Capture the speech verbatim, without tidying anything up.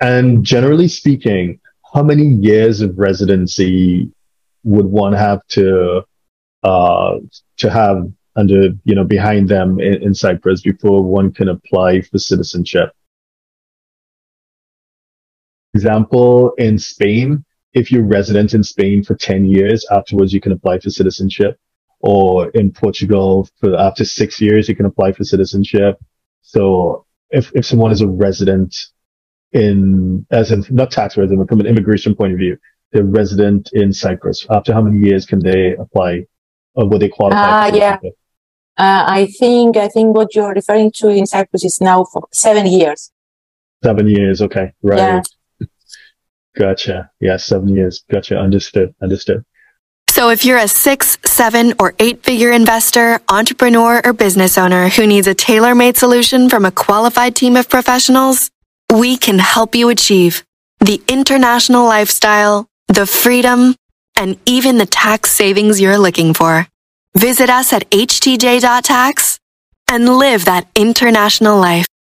And generally speaking, how many years of residency would one have to uh, to have under you know behind them in, in Cyprus before one can apply for citizenship? For example, in Spain, if you're resident in Spain for ten years, afterwards you can apply for citizenship. Or in Portugal, for after six years, you can apply for citizenship. So if if someone is a resident in, as in, not tax resident, but from an immigration point of view, they're resident in Cyprus, after how many years can they apply, or would they qualify? Uh, yeah. Uh, I think, I think what you're referring to in Cyprus is now for seven years. Seven years. Okay. Right. Yeah. Gotcha. Yeah. Seven years. Gotcha. Understood. Understood. So if you're a six, seven, or eight-figure investor, entrepreneur, or business owner who needs a tailor-made solution from a qualified team of professionals, we can help you achieve the international lifestyle, the freedom, and even the tax savings you're looking for. Visit us at h t j dot tax and live that international life.